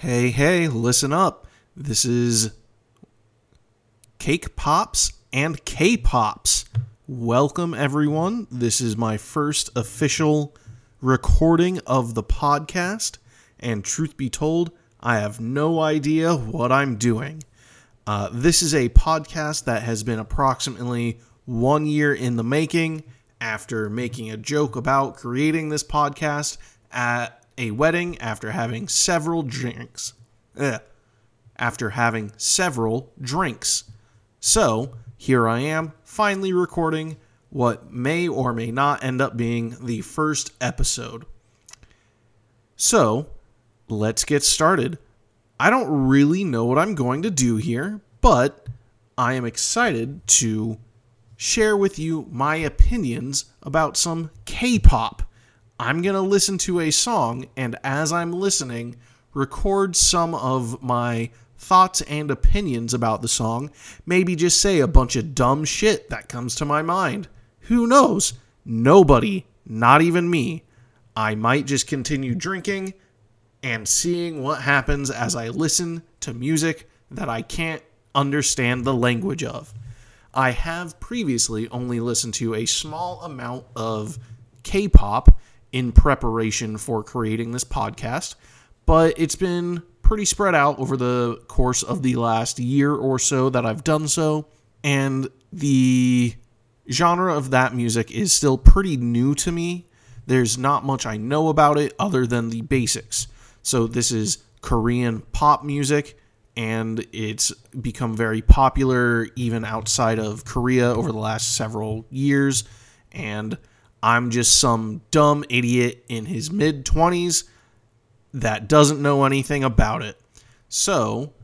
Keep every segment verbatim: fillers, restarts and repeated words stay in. Hey, hey, listen up. This is Cake Pops and K-Pops. Welcome, everyone. This is my first official recording of the podcast, and truth be told, I have no idea what I'm doing. Uh, this is a podcast that has been approximately one year in the making after making a joke about creating this podcast at a wedding after having several drinks. Ugh. After having several drinks. So, here I am, finally recording what may or may not end up being the first episode. So, let's get started. I don't really know what I'm going to do here, but I am excited to share with you my opinions about some K-pop. I'm going to listen to a song, and as I'm listening, record some of my thoughts and opinions about the song. Maybe just say a bunch of dumb shit that comes to my mind. Who knows? Nobody, not even me. I might just continue drinking and seeing what happens as I listen to music that I can't understand the language of. I have previously only listened to a small amount of K-pop in preparation for creating this podcast, but it's been pretty spread out over the course of the last year or so that I've done so, and the genre of that music is still pretty new to me. There's not much I know about it other than the basics. So this is Korean pop music, and it's become very popular even outside of Korea over the last several years, and I'm just some dumb idiot in his mid-twenties that doesn't know anything about it. So,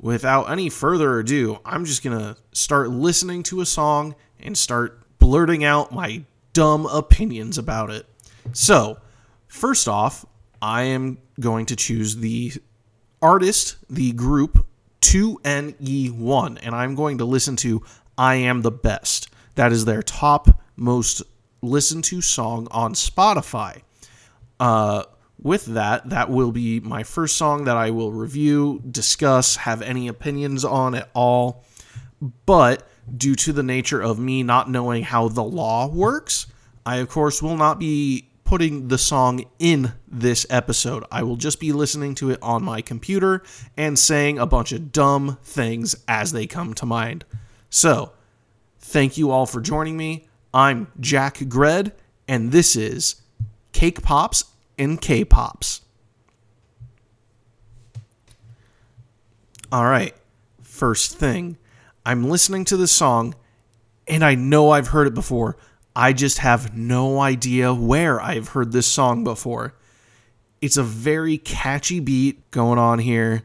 without any further ado, I'm just going to start listening to a song and start blurting out my dumb opinions about it. So, first off, I am going to choose the artist, the group, two N E one, and I'm going to listen to I Am The Best. That is their top most listen to song on Spotify. Uh, with that, that will be my first song that I will review, discuss, have any opinions on at all. But due to the nature of me not knowing how the law works, I, of course, will not be putting the song in this episode. I will just be listening to it on my computer and saying a bunch of dumb things as they come to mind. So, thank you all for joining me. I'm Jack Gred, and this is Cake Pops and K-Pops. All right, first thing, I'm listening to this song, and I know I've heard it before. I just have no idea where I've heard this song before. It's a very catchy beat going on here,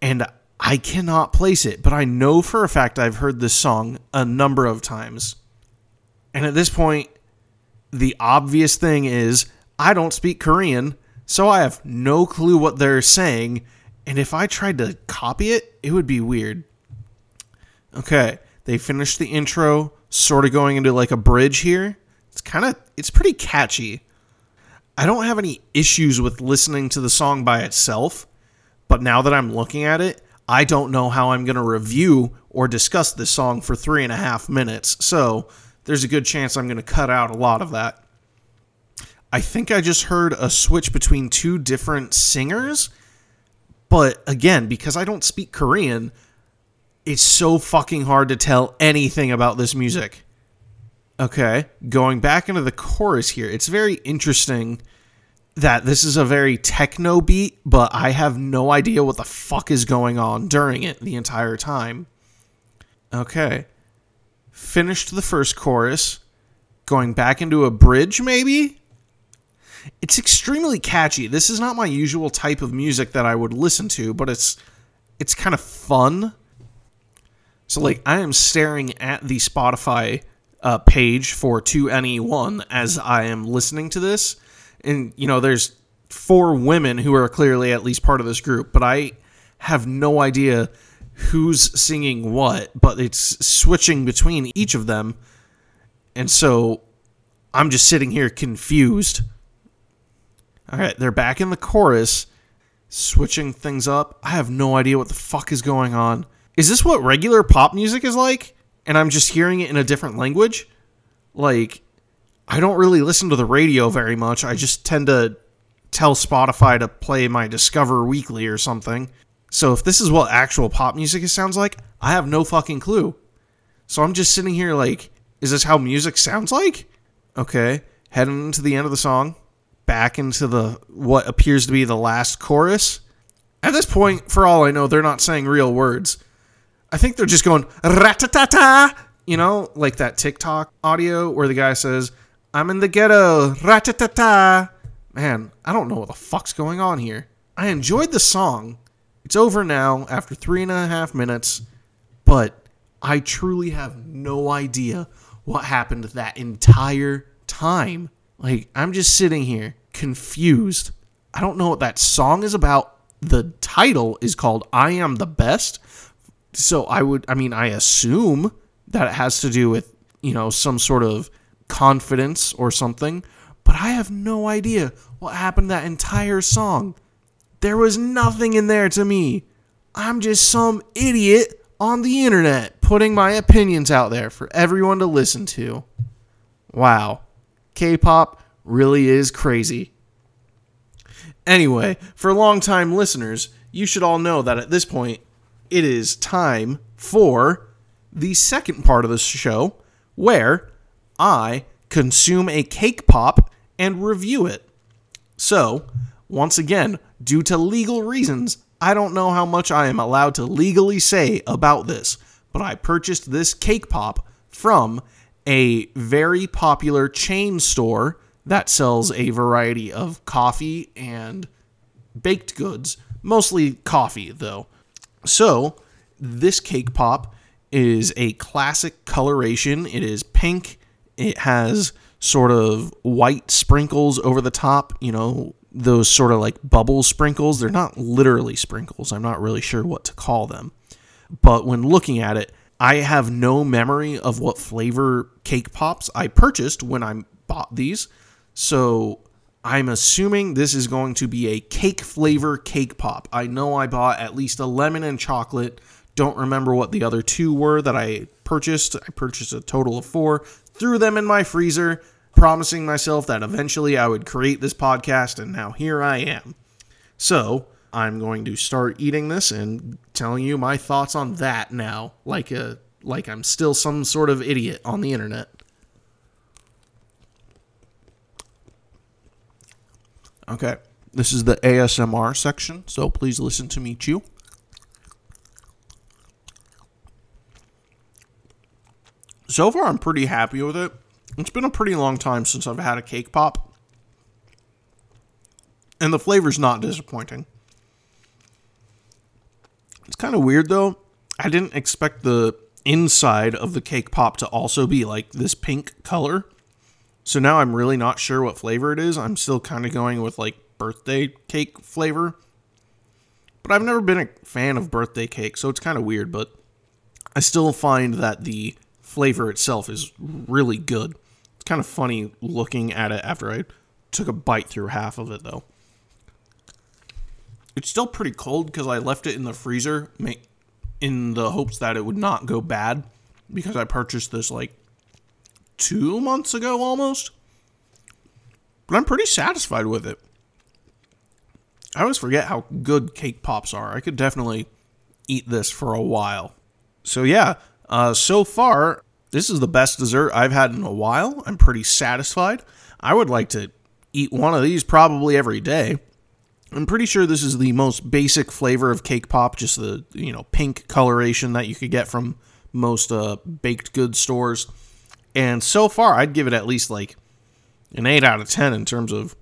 and I cannot place it, but I know for a fact I've heard this song a number of times. And at this point, the obvious thing is I don't speak Korean, so I have no clue what they're saying. And if I tried to copy it, it would be weird. Okay, they finished the intro, sort of going into like a bridge here. It's kind of, it's pretty catchy. I don't have any issues with listening to the song by itself, but now that I'm looking at it, I don't know how I'm going to review or discuss this song for three and a half minutes. So there's a good chance I'm going to cut out a lot of that. I think I just heard a switch between two different singers. But again, because I don't speak Korean, it's so fucking hard to tell anything about this music. Okay, going back into the chorus here. It's very interesting that this is a very techno beat, but I have no idea what the fuck is going on during it the entire time. Okay. Finished the first chorus, going back into a bridge, maybe? It's extremely catchy. This is not my usual type of music that I would listen to, but it's it's kind of fun. So, like, I am staring at the Spotify uh, page for two N E one as I am listening to this. And, you know, there's four women who are clearly at least part of this group, but I have no idea who's singing what, but it's switching between each of them, and so I'm just sitting here confused. All right, they're back in the chorus, switching things up. I have no idea what the fuck is going on. Is this what regular pop music is like? And I'm just hearing it in a different language? Like, I don't really listen to the radio very much. I just tend to tell Spotify to play my Discover Weekly or something. So if this is what actual pop music sounds like, I have no fucking clue. So I'm just sitting here like, is this how music sounds like? Okay, heading into the end of the song, back into the what appears to be the last chorus. At this point, for all I know, they're not saying real words. I think they're just going, ratatata, you know, like that TikTok audio where the guy says, I'm in the ghetto, ratatata. Man, I don't know what the fuck's going on here. I enjoyed the song. It's over now after three and a half minutes, but I truly have no idea what happened that entire time. Like, I'm just sitting here confused. I don't know what that song is about. The title is called I Am The Best. So I would, I mean, I assume that it has to do with, you know, some sort of confidence or something. But I have no idea what happened to that entire song. There was nothing in there to me. I'm just some idiot on the internet putting my opinions out there for everyone to listen to. Wow. K-pop really is crazy. Anyway, for long-time listeners, you should all know that at this point, it is time for the second part of the show, where I consume a cake pop and review it. So, once again, due to legal reasons, I don't know how much I am allowed to legally say about this, but I purchased this cake pop from a very popular chain store that sells a variety of coffee and baked goods, mostly coffee though. So this cake pop is a classic coloration. It is pink. It has sort of white sprinkles over the top, you know, those sort of like bubble sprinkles. They're not literally sprinkles. I'm not really sure what to call them. But when looking at it, I have no memory of what flavor cake pops I purchased when I bought these. So I'm assuming this is going to be a cake flavor cake pop. I know I bought at least a lemon and chocolate. Don't remember what the other two were that I purchased. I purchased a total of four. Threw them in my freezer, promising myself that eventually I would create this podcast, and now here I am. So I'm going to start eating this and telling you my thoughts on that now, like a like I'm still some sort of idiot on the internet. Okay, this is the A S M R section, so please listen to me chew. So far, I'm pretty happy with it. It's been a pretty long time since I've had a cake pop. And the flavor's not disappointing. It's kind of weird, though. I didn't expect the inside of the cake pop to also be, like, this pink color. So now I'm really not sure what flavor it is. I'm still kind of going with, like, birthday cake flavor. But I've never been a fan of birthday cake, so it's kind of weird. But I still find that the flavor itself is really good. It's kind of funny looking at it after I took a bite through half of it, though. It's still pretty cold because I left it in the freezer in the hopes that it would not go bad, because I purchased this like two months ago almost. But I'm pretty satisfied with it. I always forget how good cake pops are. I could definitely eat this for a while. So yeah, uh, so far, this is the best dessert I've had in a while. I'm pretty satisfied. I would like to eat one of these probably every day. I'm pretty sure this is the most basic flavor of cake pop, just the, you know, pink coloration that you could get from most uh, baked goods stores. And so far, I'd give it at least like an eight out of ten in terms of,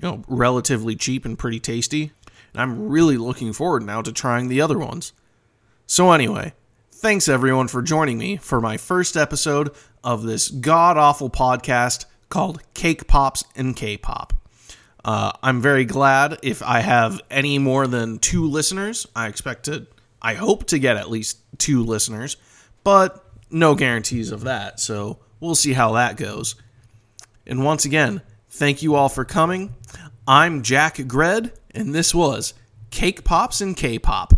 you know, relatively cheap and pretty tasty. And I'm really looking forward now to trying the other ones. So anyway, thanks everyone for joining me for my first episode of this god-awful podcast called Cake Pops and K-Pop. Uh, I'm very glad if I have any more than two listeners. I expect to, I hope to get at least two listeners, but no guarantees of that. So we'll see how that goes. And once again, thank you all for coming. I'm Jack Gred, and this was Cake Pops and K-Pop.